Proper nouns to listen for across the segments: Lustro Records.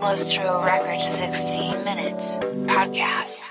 Lustro Records 16 Minutes Podcast.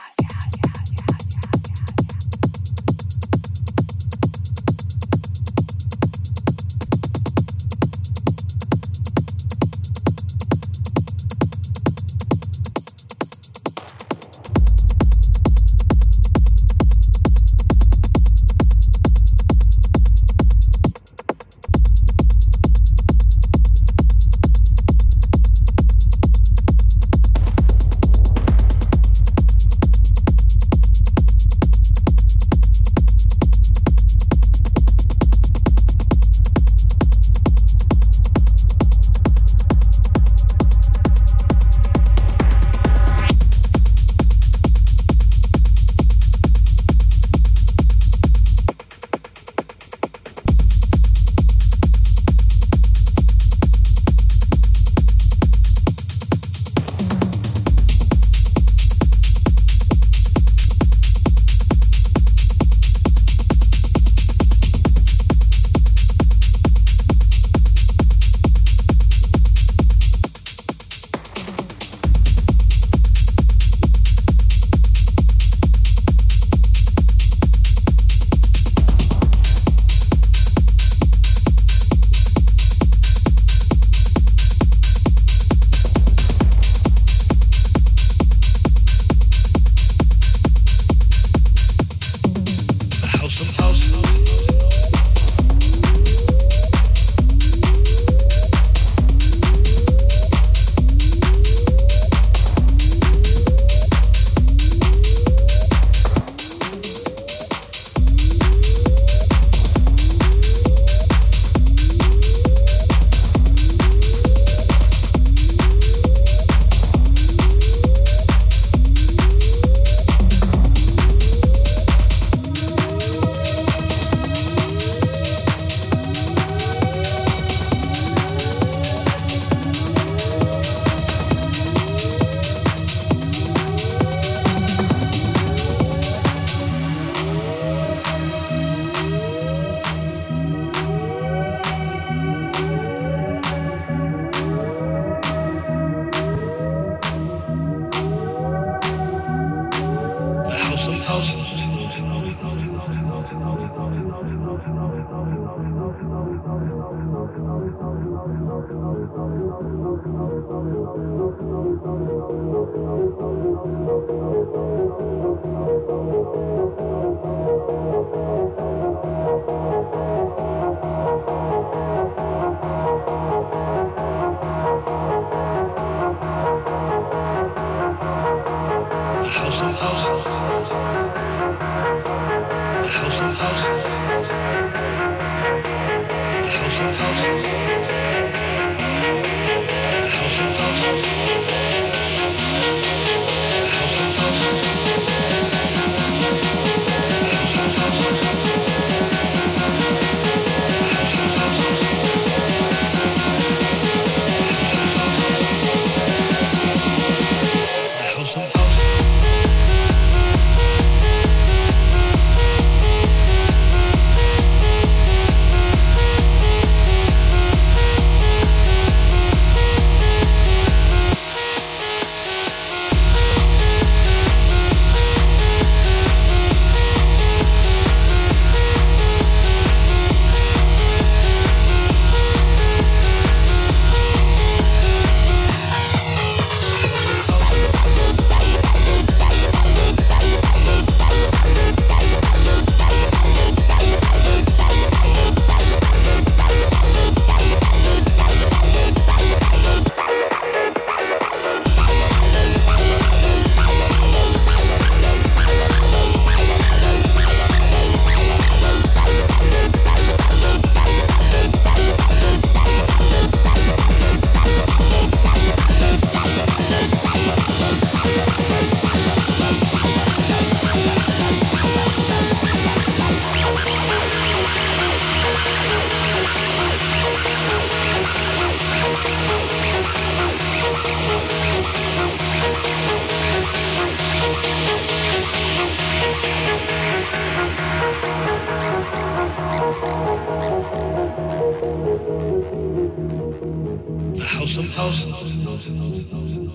The house of house.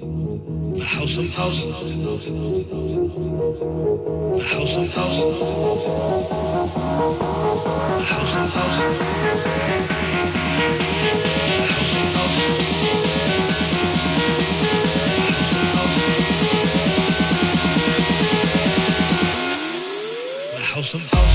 The house of house. The house of house. The house of house. The house of house. The house of house.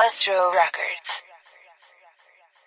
Lustro Records.